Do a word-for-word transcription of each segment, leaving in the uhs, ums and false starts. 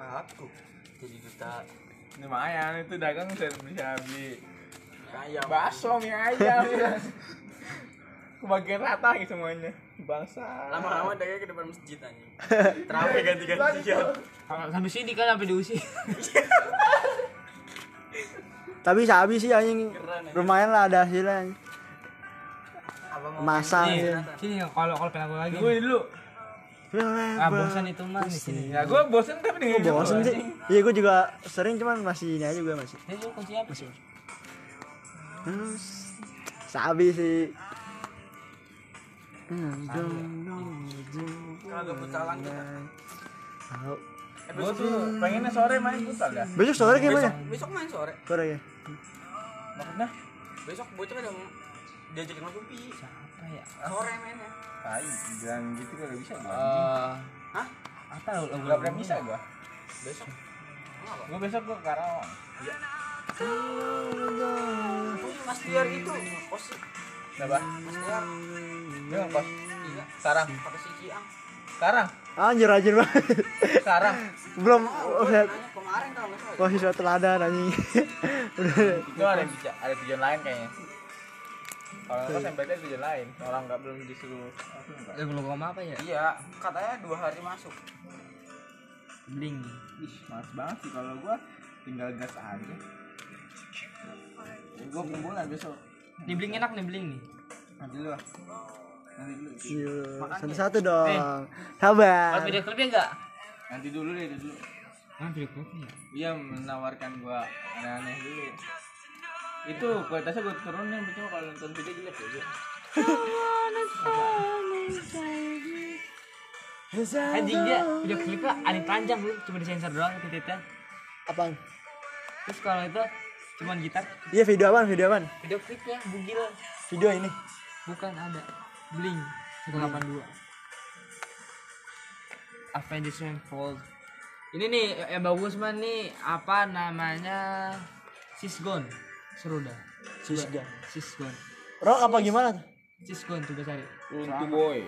Aku tujuh juta. Lumayan itu dagang saya bisa beli ayam. Bakso, mie ayam. Kebagian rata gitu semuanya. Bangsa. Lama-lama dagangnya ke depan masjid anjing. Terawih ganti-ganti hijau. Sampai sini kan sampai diusir. Tapi sabi sih anjing. Lumayan lah ada hasilnya. Masang ya. Sini kalau kalau pengen aku lagi. Gue dulu. Ah bosan itu mah di sini. Ya gua bosan tapi dengan gua bosan sih. Iya gua juga sering cuman masih ini aja gua masih. Ini lu kuncinya apa sih? Terus sabi sih. Kalau gua putalan kita. Halo. Gua tuh pengennya sore main futsal dah. Besok sore gimana? Besok main sore. Sore ya. Maksudnya besok bocah ada diajakin sama Supi. Siapa ya? Sore mainnya. Tai, bilang gitu kagak bisa gua. Uh, Hah? Apa lu? Enggak pernah bisa gua. Besok. Kenapa? Gua besok gua ke Karawang. Iya. Punya Mas Tiar itu ngekos. Kenapa? Mas Tiar. Dia ngekos. Iya. Sekarang pakai si Ciang. Sekarang. Anjir anjir banget. Sekarang. Belum saya kemarin tahu enggak? Kok siswa teladan anjing. Itu ada bisa, ada tujuan lain kayaknya. Orang kos yang beda tujuan lain, orang nggak belum disuruh. Eh belum koma apa ya? Iya, katanya dua hari masuk. Bling, ih males banget sih kalau gua tinggal gas aja. Gua kumpulan besok. Nih bling enak nih bling nih. Nanti lu. Nanti dulu. Satu-satu dong. Sabar. Ada video klipnya enggak? Nanti dulu deh dulu. Ah video klipnya. Iya menawarkan gua aneh-aneh dulu. Itu kualitasnya gue turunin, cuma kalau nonton video jelek ya gue. Anjing dia, video klipnya aneh panjang lu, cuma disensor doang titiknya. Apaan? Terus kalau itu cuma gitar. Iya video apaan? Video apaan? Video klipnya bugil. Video ini? Bukan ada. Bling satu delapan dua. Avengers Unfold. Ini nih yang bagus banget nih, apa namanya? She's Gone. Seru dah. Sisgon. Sisgon. Rock apa gimana? Sisgon coba cari. Runtu boy.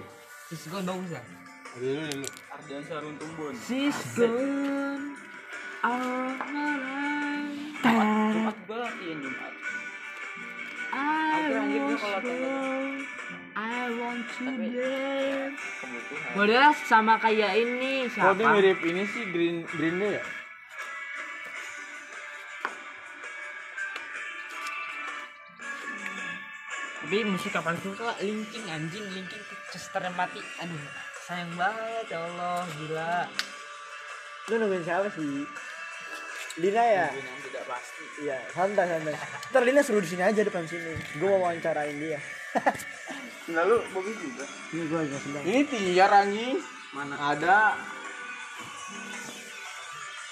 Sisgon bagus ya? Dulu dulu. Ardiansa Runtu Boy. Sisgon. Alhamdulillah. Jumat banget ya Jumat. Akhir akhir gue kalau tengok. I want to dance. Model sama kayak ini siapa? Kode mirip ini sih Green Green Day ya? Tapi musik kapan itu lah linking anjing linking Chesternya mati, aduh sayang banget ya Allah gila. Lu nungguin siapa sih? Lina ya? Lina tidak pasti. Iya santai santai. Ntar Lina suruh di sini aja depan sini. Gue mau wawancarain dia. Lalu Bobby juga. Ini gue agak sedang. Ini Tiar anjing. Mana ada?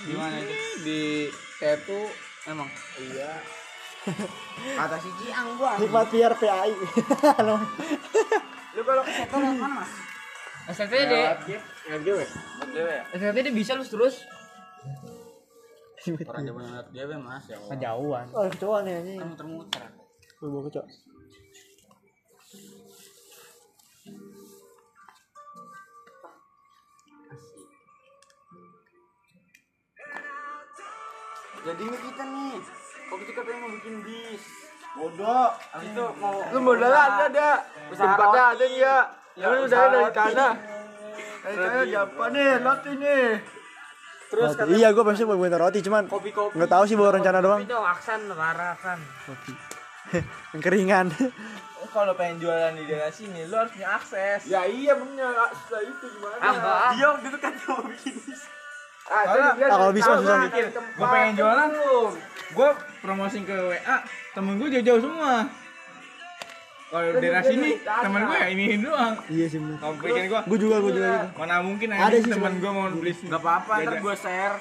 Di mana itu? Di Setu emang. Iya. Kata si Jiang gua nikmat biar P A I. Lu kalau ke Seto lewat mana mas? S L T D lewat G W lewat G W ya? S L T D bisa lu terus orang jaman lewat G W mas ya Allah kejauhan oh kejauhan ya ini kan muter-muter lu bawa kejauh jadinya kita nih. Kok kita pengen bikin bis. Bodoh. Itu mau lu modalan ada ada. Tempatnya ada dia. Ya lu udah dari sana. Eh saya siapa nih? Roti nih. Terus kata iya gua pasti mau buat roti cuman enggak tahu sih bawa rencana doang. Itu aksan warakan. Roti. Keringan. Kalau pengen jualan di daerah sini lu harus punya akses. Ya iya benar. Setelah itu gimana? Dia itu kan mau bikin bis. Ah, kalau bisa susah mikir. Gua pengen jualan lu. Gue promosi ke W A, temen gue jauh-jauh semua. Kalau daerah sini, temen gue ya ini doang. Iya sih bener. Kalau pikir gue, gue juga, gue juga gitu. Mana mungkin ada temen gue mau beli sini. Gak apa-apa, ntar gue share.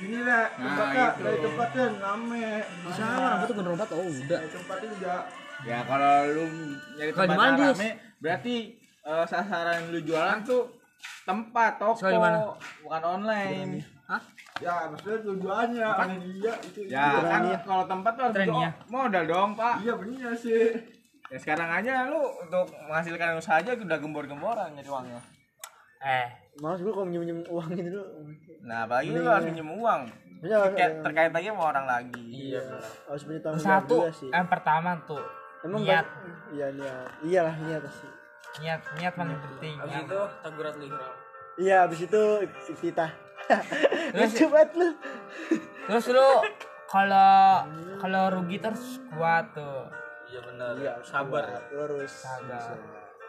Gini lah, tempatnya, dari tempatnya rame. Di sana, apa tuh bener-bener oh udah. Dari tempatnya udah. Ya kalau lu nyari tempatnya rame, berarti sasaran lu jualan tuh tempat, toko, bukan online. Hah? Ya, maksudnya tujuannya ada dia itu. Ya, kan kalau tempat tuh harus modal dong, Pak. Iya, bener sih. Ya sekarang aja lu untuk menghasilkan usaha aja udah gembor-gemboran nyari uangnya. Eh, males gue kalau minjem-minjem uang gitu dulu. Nah, apalagi lu harus minjem uang. Iya, terkait lagi sama orang lagi. Iya. Harus punya tanggung jawab juga sih. Satu, yang pertama tuh emang niat. Iya, niat. Iyalah niat sih. Niat, niat paling penting. Abis itu takbirat ihram. Iya, abis itu iftitah. Terus coba lu. Terus lu kalau kalau rugi terus kuat tuh. Iya benar. Iya, sabar. Terus sabar.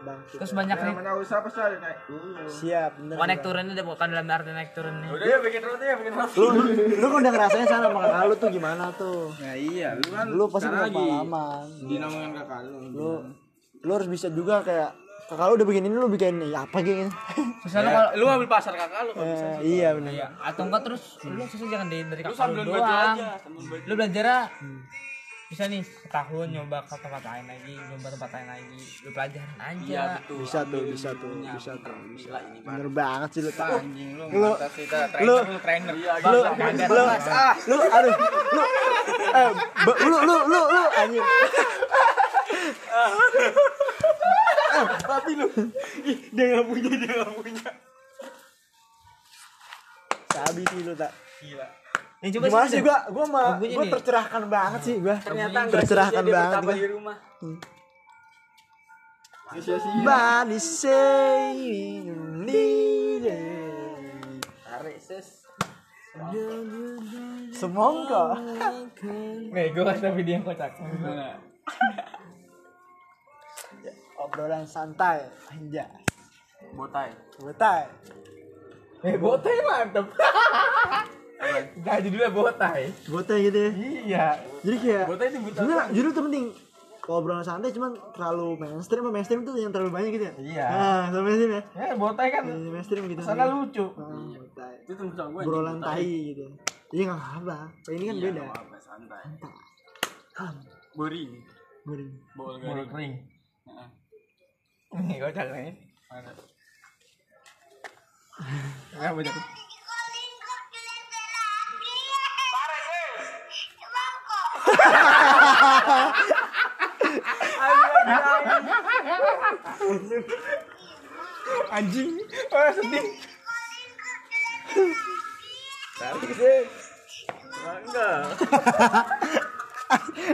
Bangkit. Terus banyak nih. Mana usaha pasti ada naik. Siap, benar. Konek turunnya udah bukan dalam arti naik turunnya. Udah ya bikin rute ya, bikin rute. Lu lu udah ngerasain salah sama kakak lu tuh gimana tuh? Ya iya, lu kan lu pasti pengalaman. Dinamain kakak lu. Lu lu harus bisa juga kayak kakak lu udah begini lu bikin ya apa gitu. Susah lu kalau lu ambil pasar kakak lu kalau bisa. Iya benar. Atau enggak terus lu susah jangan dari kakak lu doang. Lu belajar bisa nih setahun nyoba ke tempat lain lagi, nyoba tempat lain lagi, lu pelajarin aja. Iya, betul. Bisa tuh, bisa tuh, bisa tuh. Bisa ini bener banget sih lu tuh. Anjing lu, mantap sih tuh trainer, trainer. Lu lu ah, lu aduh. Lu eh lu lu lu lu anjing. Tapi lu ih, dia enggak punya, dia enggak punya. Sabi sih lu tak. Gila. Nih coba gimana sih gua gua mah gua tercerahkan banget sih gua. Ternyata tercerahkan banget. Tambah di rumah. Manis sih. Tarik ses. Semongko. Nih gua kasih video yang kocak. Obrolan santai aja. Botai. Botai. Eh botai mantep. Nah judulnya botai. Botai gitu ya? Iya. Jadi kayak botai itu buta. Sebenernya judul itu penting. Kalau obrolan santai cuman terlalu mainstream. Mainstream tuh yang terlalu banyak gitu ya? Iya. Nah terlalu mainstream ya? Ya botai kan ya, mainstream gitu. Soalnya lucu nah, botai. Itu tentang gue obrolan tai gitu. Iya gak apa-apa. Ini kan iya, beda. Iya gak apa-apa santai. Boring. Boring. Boring. Ini kocak nih. Mana? Ya banyak. Anjing, orang sedih. Tarik sih, enggak.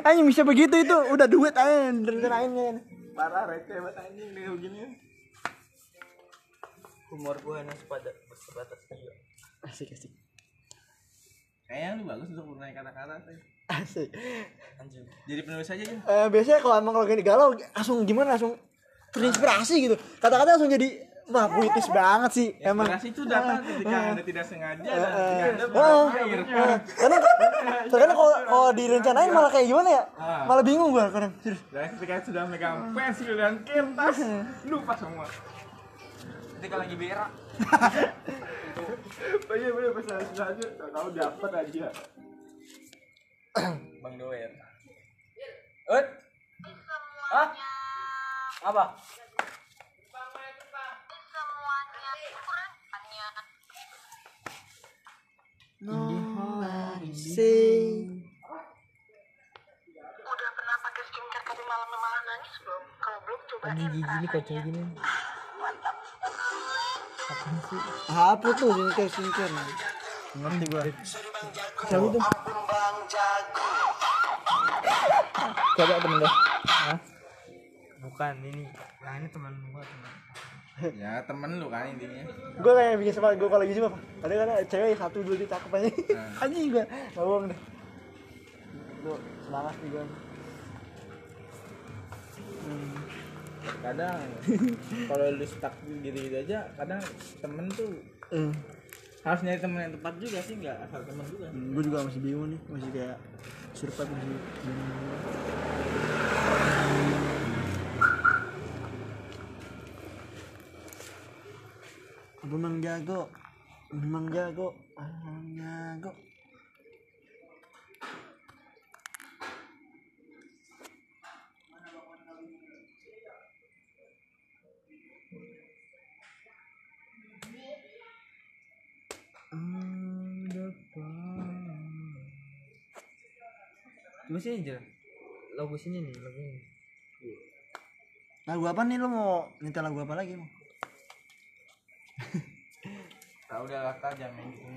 Anjing bisa begitu itu, udah duit aja, rencanainnya. Parah, receh banget anjing dengan begini. Humor gue hanya sebatas dia. Asik asik. Kayaknya lu bagus untuk menulis kata-kata sih. Asik. Anjir. Jadi penulis aja ya. Eh biasanya kalau emang kalau gini galau langsung gimana langsung terinspirasi gitu. Kata-kata langsung jadi wah puitis banget sih. Ya, emang inspirasi itu datang ketika Anda tidak sengaja dan ketika Anda berpikir. Karena karena kalau direncanain malah kayak gimana ya? Malah bingung gua kadang. Dan ketika sudah megang pensil dan kertas lupa semua. Ketika lagi berak. Bener-bener pas sudah aja tahu dapat aja. Bang Doer. Eh? Hah? Apa? Nobody say. Udah pernah pakai skincare tadi malam malah nangis belum? Kalau belum cobain. Gini gini kok kayak gini. Mantap. Apa tuh skincare skincare? Ngerti gua. Jauh tuh. Coba temen deh. Hah? Bukan ini. Nah ini temen gua temen. Ya temen lu kan intinya. Gue kayak bikin sempat gue kalau gitu apa? Tadi kan cewek satu dua dia cakep aja. Anjing gue nggak bohong deh. Gue semangat nih gue. Kadang kalau lu stuck gitu gitu aja, kadang temen tuh mm. harus nyari temen yang tepat juga sih, nggak asal temen juga. Hmm, gue juga masih bingung nih, masih kayak survive masih. Memang jago, memang jago, memang jago. Coba sini aja, lagu sini nih, lagu ini. Lagu apa nih, lo mau minta lagu apa lagi? tahu dia latar jam main gitu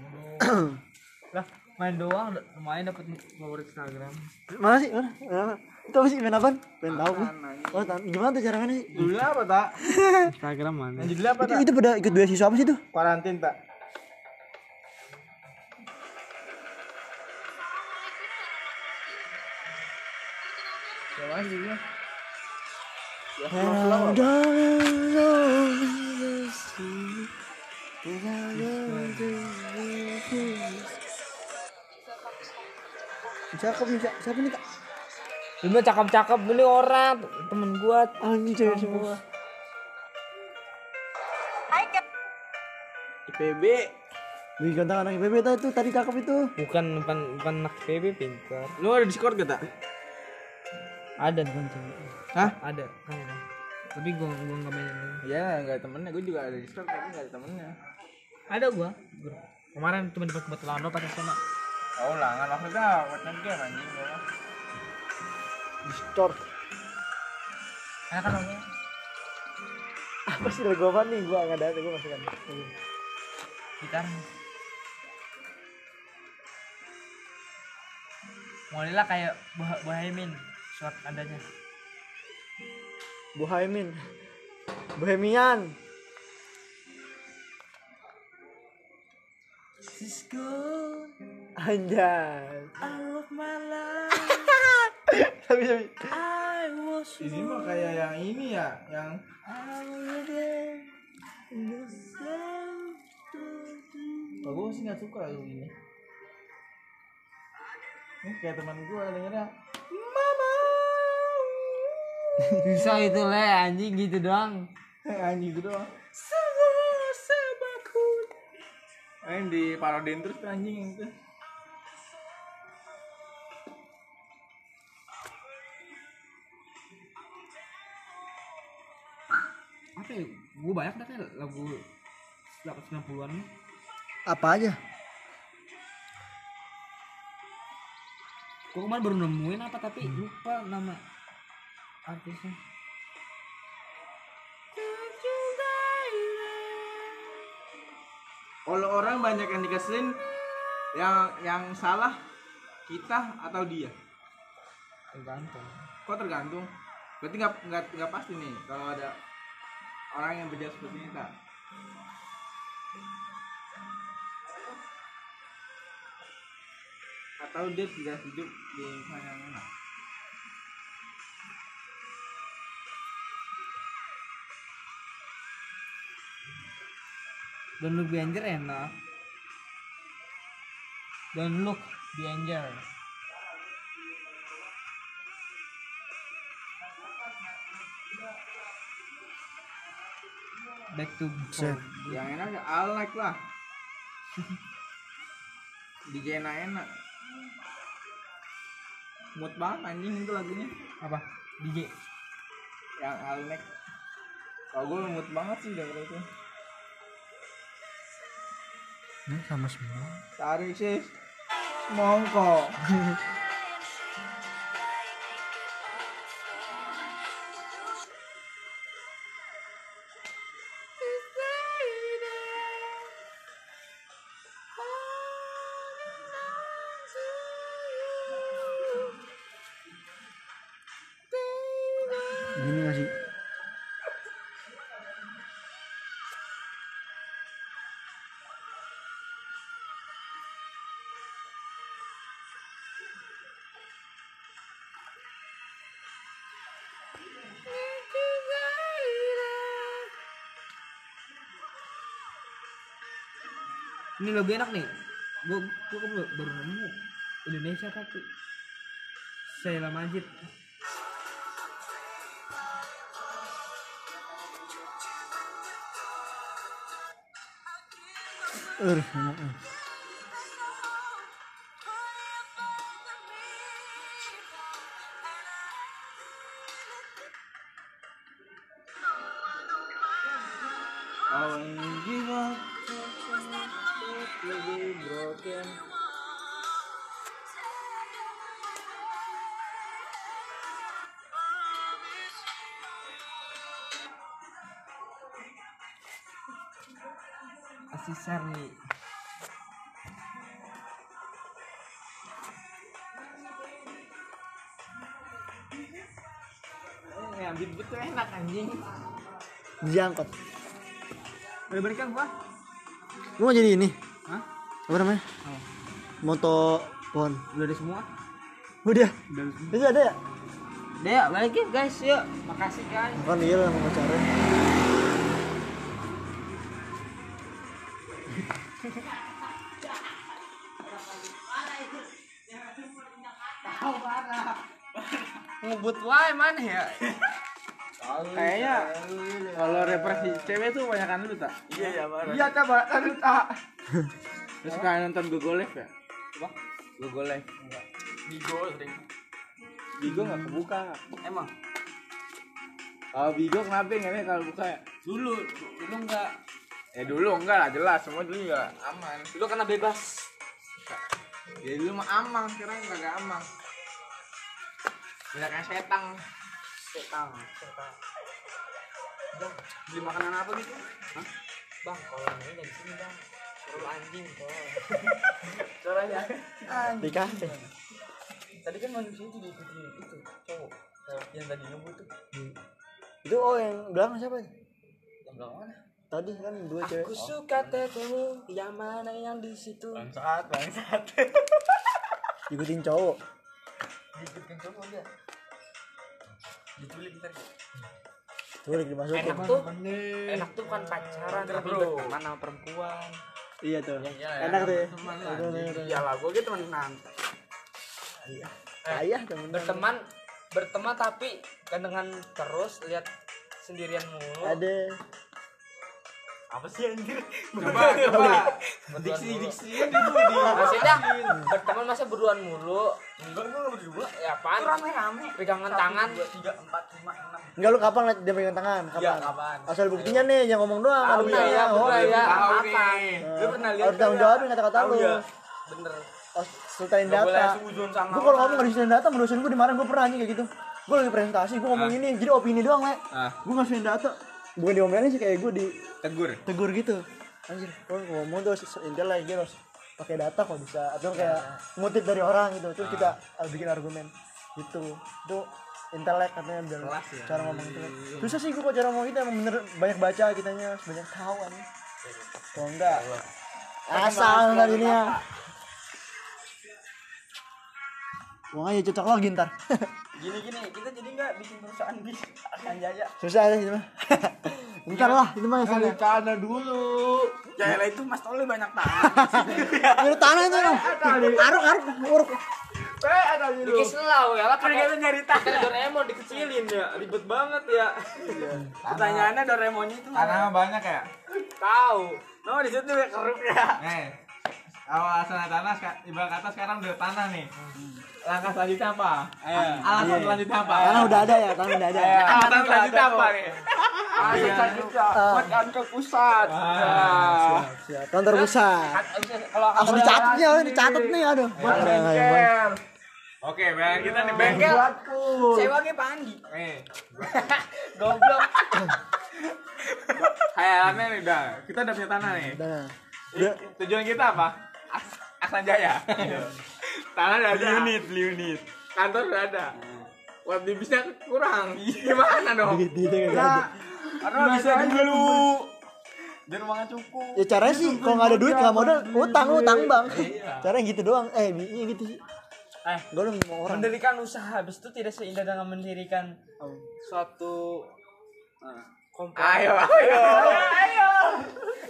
lah main doang lumayan dapat follower Instagram. Mana sih? Mana? Itu apa sih main apaan? Pengen tahu. Oh, gimana tuh cara mainnya sih? Judulnya apa, tak? Instagram mana? Nah, judulnya apa, tak? Itu, itu pada ikut beasiswa apa sih tuh? Karantin, tak? Gimana sih dia? Ya, slow-slow. Cakep nih, siapa nih kak? Ini cakep-cakep beli orang, temen gua. Anjing cewek semua. I P B. Wih, ganteng anak I P B itu tadi cakep itu. Bukan bukan, bukan anak I P B pintar. Lu ada Discord gak, tak? Ada temen cewek. Hah? Ada, kan ada. Tapi gua gua enggak main. Ya, enggak ada temennya. Gua juga ada Discord tapi enggak ada temennya. Ada gua. Kemarin cuma dapat kebetulan doang pas sama. Oh lah, nggak langsung dah, buat nanti game anjing gue mah. Discord. Enak kan namanya? Apa sih dari gue nih? Gue nggak ada, gue masukkan. Gitar. Mulailah kayak Bohemian, surat adanya. Bohemian, Bohemian. Cisco. Anjay. I love my life. Tapi tapi. Ini mah kayak yang ini ya, yang oh, gue sih nggak suka lagu ini. Ini kayak teman gue dengernya. Mama. Bisa itu lah anjing gitu doang. Anjing gitu doang. Main di parodin terus anjing itu. Apa ya? Gue banyak dah kayak lagu delapan puluh-an. Apa aja? Gue kemarin baru nemuin apa tapi hmm. lupa nama artisnya. Kalau orang banyak yang dikeselin yang yang salah kita atau dia? Tergantung. Kok tergantung? Berarti nggak nggak nggak pasti nih kalau ada orang yang beda seperti kita. Atau dia tidak hidup di lingkungan yang enak. Don't look be anger enak. Don't look be anger. Back to set. Yang enak I like lah. D J enak enak. Mood banget anjing itu lagunya. Apa? D J. Yang I like. Kalau gue mood banget sih denger itu. Ini sama semua. Tarik sih. Mongko. Gini gak sih? Ini lagu enak nih. Gua gua baru, baru nemu Indonesia tapi Sheila Majid. Er, enak. kasih share nih. Ya, bibit tuh enak anjing. Diangkut. Boleh berikan gua? Gua mau jadi ini. Hah? Apa namanya? Oh. Moto pohon. Udah ada semua? Udah. Udah, udah ada ya? Udah ya, balikin guys, yuk. Makasih guys. Makan iya lah mau pacaran. Tahu parah. Ngebut wae mana ya? Kayaknya kalau represi cewek tuh banyakan lu tak? Iya ya parah. Iya tak banyakan lu tak. Terus kalian nonton Google Live ya? Apa? Google Live. Enggak. Bigo sering. Bigo enggak kebuka. Emang. Kalau Bigo kenapa enggak kalau buka ya? Dulu, dulu enggak. Eh dulu enggak lah jelas, semua dulu enggak aman. Dulu karena bebas. Ya dulu mah aman, sekarang enggak aman. Banyaknya setang. Setang, setang. Bang, beli makanan apa gitu? Hah? Bang, kalau ini dari sini, Bang. Perlu anjing, Bang. Caranya. Dikasih. Tadi kan manusia itu diikuti itu, cowok. Yang tadi nyebut tuh. Hmm. Itu oh yang belakang siapa? Yang belakang mana? Tadi kan dua cewek. Aku suka tetemu, yang mana yang di situ? Bangsat, bangsat. Ikutin cowok. Ikutin cowok aja. Diculik ntar culik dimasukin enak tuh bener. Enak tuh kan pacaran tapi berteman sama perempuan iya tuh ya, ya, enak tuh ya iyalah gue gitu temenan iya ayah temen berteman berteman tapi gandengan terus lihat sendirian mulu ada apa sih anjir coba coba diksi diksi maksudnya berteman masa berduaan mulu enggak enggak enggak berdua ya apaan rame rame pegangan tangan dua tiga empat lima enam enggak lu kapan lihat dia pegangan tangan kapan ya, kapan asal buktinya nih yang ngomong doang kalau punya ya tahu nih lu pernah lihat harus tanggung jawab kata-kata lu bener sultain data gua kalau ngomong harus sultain data dosen gua dimarahin gua pernah anjing kayak gitu gua lagi presentasi gua ngomong ini jadi opini doang le gua ngasuhin data bukan diomelin sih kayak gue ditegur tegur gitu anjir kalau oh, ngomong tuh intel lah gitu harus pakai data kok bisa atau kayak ya. Ngutip dari orang gitu terus ah. Kita bikin argumen gitu itu intelek katanya biar kelas, ya. Cara ngomong itu susah sih gue kok cara ngomong itu emang bener banyak baca kitanya banyak tahu kan kalau enggak asal tadinya mau aja cocok lagi ntar gini-gini kita jadi nggak bikin perusahaan bis akan jaya susah aja gitu mah ntar lah itu mah yang salah tanah dulu jaya itu mas tolong banyak tanah nyari tanah itu dong aruk aruk uruk eh ada dulu dikis selau ya lah ternyata nyari tanah Doraemon dikecilin ya ribet banget ya pertanyaannya Doraemonnya itu tanah banyak ya tahu no di situ ya keruk ya awal sana tanah ibarat kata sekarang udah tanah nih langkah selanjutnya apa? Ayo. Alasan iya. Selanjutnya apa? Karena udah ada ya, karena udah ada. Ya. Alasan selanjutnya apa nih? Alasan selanjutnya buat kantor pusat. Siap, siap. Kantor pusat. Harus dicatatnya, dicatat nih, aduh. Buat bengkel. Oke, bengkel kita nih bengkel. Sewa ke Pandi. Eh, goblok. Kayaknya nih udah, kita udah punya tanah nih. Tujuan kita apa? Aksan Jaya. Tanah udah ada unit, beli unit. Kantor udah ada. Buat di bisnya kurang. Gimana dong? Nah, karena bisa dulu. Dan uangnya cukup. Ya caranya sih kalau enggak ada duit enggak modal, utang utang bang. Caranya gitu doang. Eh, iya gitu sih. Eh, gua lu mau orang. Mendirikan usaha habis itu tidak seindah dengan mendirikan suatu komplek. Ayo, ayo. Ayo.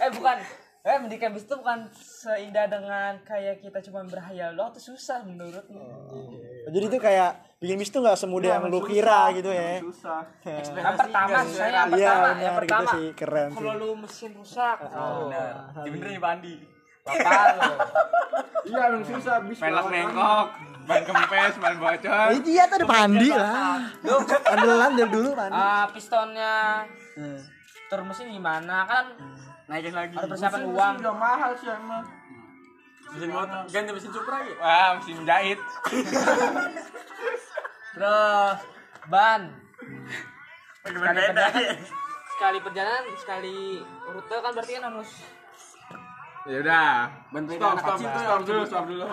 Eh, bukan. Eh, mendirikan bis itu bukan seindah dengan kayak kita cuma berhayal doang tuh susah menurutmu. Oh, iya. Jadi itu kayak bikin bis tuh enggak semudah yang lu kira gitu ya. Susah. Yang pertama saya yang pertama yang pertama kalau lu mesin rusak. Oh, benar. Dibenerin Bandi. Bapak lo. Iya, lu susah bis. Pelek nengkok, ban kempes, ban bocor. Iya, tuh ada Bandi lah. Duh, andalan dari dulu Bandi. Ah, pistonnya. Heeh. Tur mesin gimana kan? Naikin lagi. Ada persiapan uang. Udah mahal sih emang. Mesin motor, ganti mesin Cupra gitu. Wah, mesin jahit. Terus ban. Sekali perjalanan, sekali perjalanan, sekali rute kan berarti kan harus Ya udah, stop, stop, stop, stop dulu, stop dulu.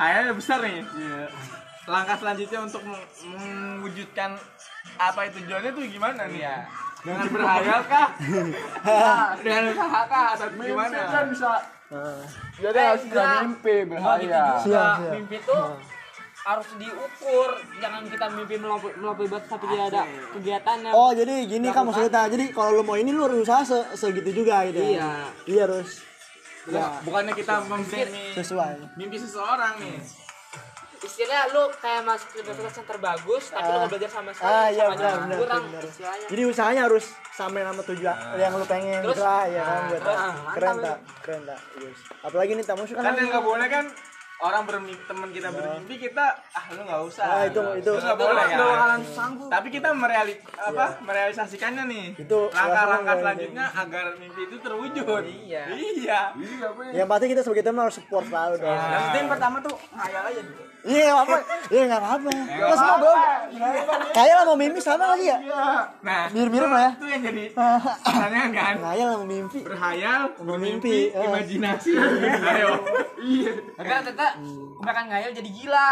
Kayaknya besar nih. Iya. Langkah selanjutnya untuk mewujudkan apa itu tujuannya tuh gimana nih ya? Dengan berhayal kah? Dengan usaha kah? Atau gimana? Mimpi kan bisa. Jadi harus bisa mimpi, berhayal. Mimpi tuh harus diukur, jangan kita mimpi melampaui melampaui batas satu ada kegiatan yang oh jadi gini kan maksud kita, jadi kalau lu mau ini lu harus usaha se- segitu juga gitu. Iya iya harus ya. Bukannya kita mimpi sesuai mimpi seseorang nih istilahnya lu kayak masuk universitas yang terbagus tapi uh, lu gak belajar sama sekali uh, iya, sama aja kurang istilahnya. Jadi usahanya harus samain sama tujuan uh, yang lu pengen terus, lah ya kan buat uh, keren tak keren tak yes. Apalagi nih tamu suka kan yang nggak boleh kan orang bermimpi, teman kita bermimpi kita ah lu nggak usah ah, itu gak, itu nggak boleh ya sanggup. Tapi kita mereali apa yeah. merealisasikannya nih itu langkah-langkah selanjutnya ini. Agar mimpi itu terwujud iya iya yang pasti kita sebagai teman harus support selalu dong ah. Yang penting pertama tuh ngayal aja gitu iya nggak apa iya nggak apa kita semua belum ngayal sama mimpi sama lagi ya nah mirip-mirip lah ya itu yang jadi pertanyaan kan ngayal sama mimpi berhayal bermimpi imajinasi ayo iya agak tetap bahkan ngayal jadi gila.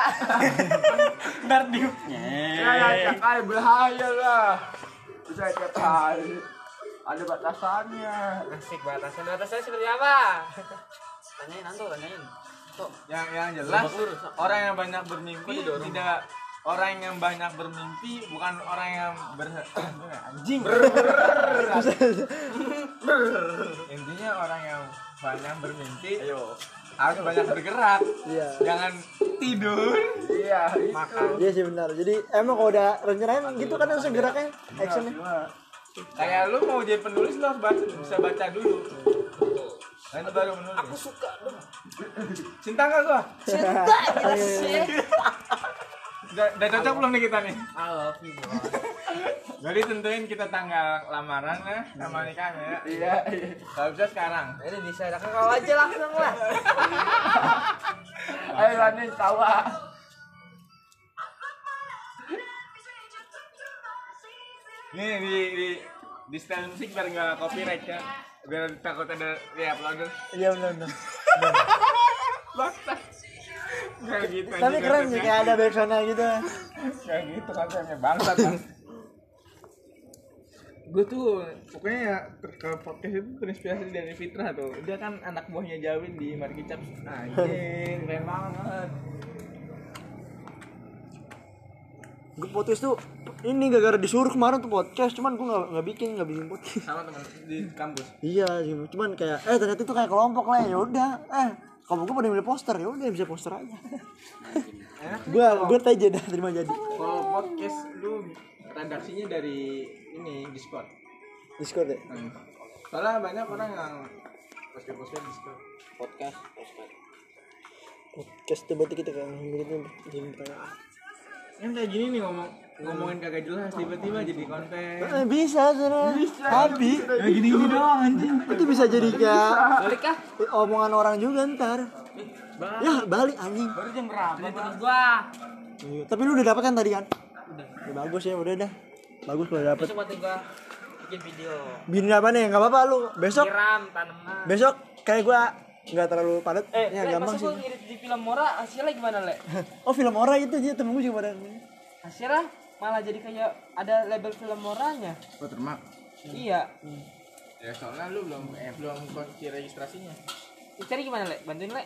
Ntar diup. Ya, kali berhayal lah. Bisa tiap hari. Ada batasannya. Asik batasan. Batasannya seperti apa? Tanyain Anto, tanyain. Tuh, yang yang jelas orang yang banyak bermimpi tidak orang yang banyak bermimpi bukan orang yang ber anjing. Intinya orang yang banyak bermimpi. Ayo. Harus banyak bergerak, iya. Jangan tidur, iya, makan. Iya sih benar. Jadi emang kalau udah rencanain gitu kan langsung geraknya, actionnya. Kayak lu mau jadi penulis lu harus baca, bisa baca dulu. Kan baru menulis. Aku suka dong. Cinta nggak gua? Cinta, gila sih. Udah cocok belum nih kita nih? Halo, jadi tentuin kita tanggal lamaran ya, sama nikah ya. Iya, iya. Kalau bisa sekarang. Jadi bisa dah kalau aja langsung lah. Ayo lanjut tawa. Nih di di di style musik biar enggak copyright ya. Biar takut ada ya uploader. Iya benar. Lost. Gitu, tapi keren sih kayak ada backsoundnya gitu kayak gitu konsepnya bangsat kan gue tuh pokoknya ya kalau podcast itu terinspirasi dari Fitra tuh dia kan anak buahnya Jawin di Markicap anjing keren banget gue podcast tuh ini gara-gara disuruh kemarin tuh podcast cuman gue nggak nggak bikin nggak bikin podcast sama teman di kampus iya cuman kayak eh ternyata itu kayak kelompok lah ya udah eh kalau gue pada milih poster, ya udah bisa poster aja. Gue gue tadi jadi terima jadi. Kalau podcast lu redaksinya dari ini Discord. Discord ya. Hmm. Soalnya banyak orang yang podcast-podcast Discord. Podcast, podcast. Podcast tuh berarti kita kan begitu gimana? Yang kayak gini nih ngomong ngomongin kagak jelas tiba-tiba jadi konten. Bisa sebenarnya. Tapi ya gini-gini doang anjing. Itu bisa jadi kayak balik kah? Omongan orang juga ntar. Balik. Ya balik anjing. Baru jam berapa? Temen gua. Iya, tapi lu udah dapat kan tadi kan? Udah. Ya, bagus ya, udah dah. Bagus udah dapat. Besok buat gua bikin video. Bikin apa nih? Enggak apa-apa lu. Besok kiram tanaman. Besok kayak gua nggak terlalu padat, eh, ya gampang sih. Masuk di film Mora hasilnya gimana le? Oh film Mora itu dia temen gue juga pada hasilnya malah jadi kayak ada label film Moranya. Oh termak. Hmm. Iya. Hmm. Ya soalnya lu belum eh, belum kunci registrasinya. Cari gimana le? Bantuin le?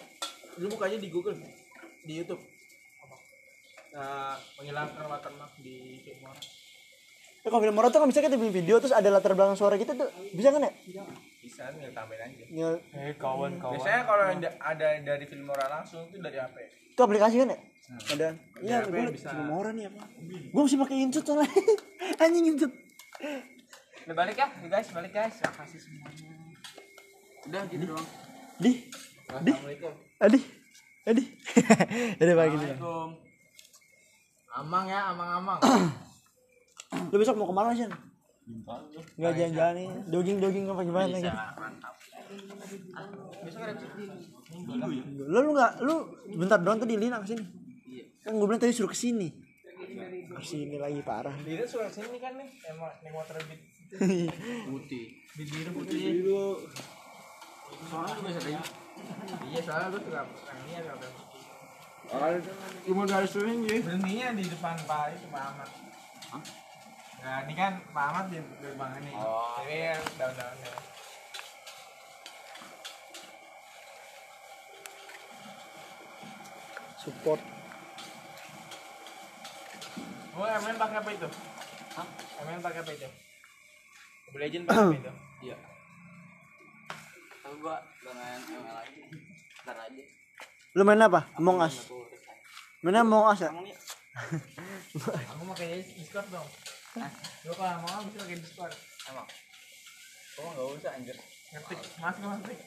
Lu buka aja di Google, di YouTube. Apa? Uh, menghilangkan watermark di film Mora. Tuh kalau film Mora tuh kan bisa kita bikin video terus ada latar belakang suara gitu tuh bisa kan ya? Bisa. Bisa nih tambahin aja. Ya. Eh kawan-kawan. Biasanya kalau ada, ada dari film Mora langsung itu dari H P. Itu aplikasi kan ya? Hmm. Ada. Iya, gue bisa. Film Mora nih apa? Gue mesti pakai Insut soalnya. Anjing Insut. Udah balik ya, guys, balik guys. Makasih semuanya. Udah gitu doang. Di. Assalamualaikum. Adi. Adi. Udah pagi nih. Assalamualaikum. Amang ya, amang-amang. Lu besok mau kemana sih? Nggak jalan-jalan nih, jogging-jogging apa gimana gitu? Mantap. Besok ada cuti. Lu lu nggak, lu bentar doang tadi Lina kesini. Kan gue bilang tadi suruh kesini. Kesini lagi parah. Lina suruh kesini kan nih, emang nih water beat. Putih. Biru putih. Soalnya juga sering. Iya, soalnya lu juga ini ada apa? Orang cuma dari sering ya. Belinya di depan Pak itu Pak Ahmad. Hah? Nah, ini kan Pak Ahmad di gerbang ini. Oh. Ini yang daun-daunnya. Support. Oh, M N pakai apa itu? Hah? M N pakai apa itu? Legend pakai apa itu? Iya. Tahu gua enggak main M L lagi. Entar aja. Lu main apa? Among Us. Mana Among Us? Aku pakai Discord dong. Hah? Lu kalau mau bisa pakai Discord. Emang. Gua enggak usah anjir. Ngetik, Mas, ngetik.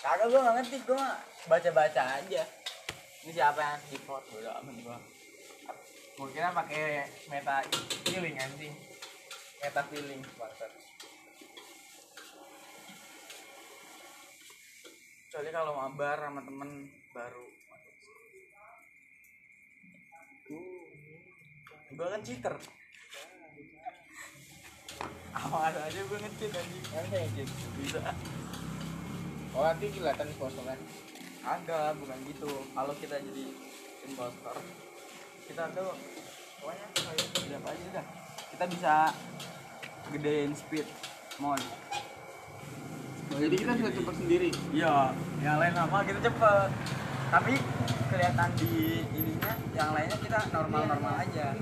Kagak gua enggak ngetik, gua baca-baca aja. Ini siapa yang support bodoh amat gua. Gue kira pakai meta feeling anjing. Meta feeling banget. Soalnya kalau mabar sama temen baru. Gue kan cheater. Awal aja gue nge-cheat anjing. Kan saya nge-cheat bisa. Oh, nanti kelihatan imposternya. Ada, bukan gitu. Kalau kita jadi imposter kita ada pokoknya kayak apa aja dah kita bisa gedein speed mod jadi kita bisa cepet sendiri iya yang lain sama kita cepet tapi kelihatan di ininya yang lainnya kita normal-normal aja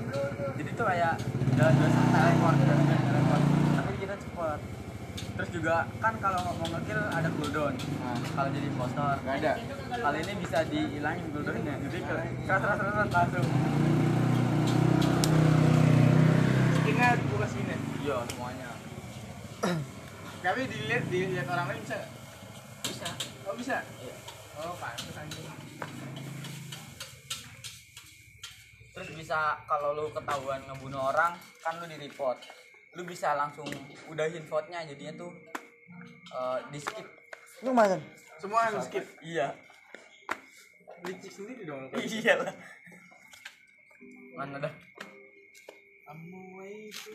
jadi tuh kayak udah biasa teleport udah biasa teleport tapi kita cepet terus juga kan kalau mau ngekill ada cooldown nah, kalau jadi impostor nggak ada kali ini bisa dihilangin cooldownnya jadi keras-keras langsung skinnya buka skinnya iya semuanya tapi dilihat dilihat orang lain bisa bisa oh bisa iya. Oh pantes anjing terus bisa kalau lu ketahuan ngebunuh orang kan lu di report lu bisa langsung udahin vote-nya jadinya tuh uh, di skip lu main semua yang skip iya licik sendiri dong iyalah mana dah.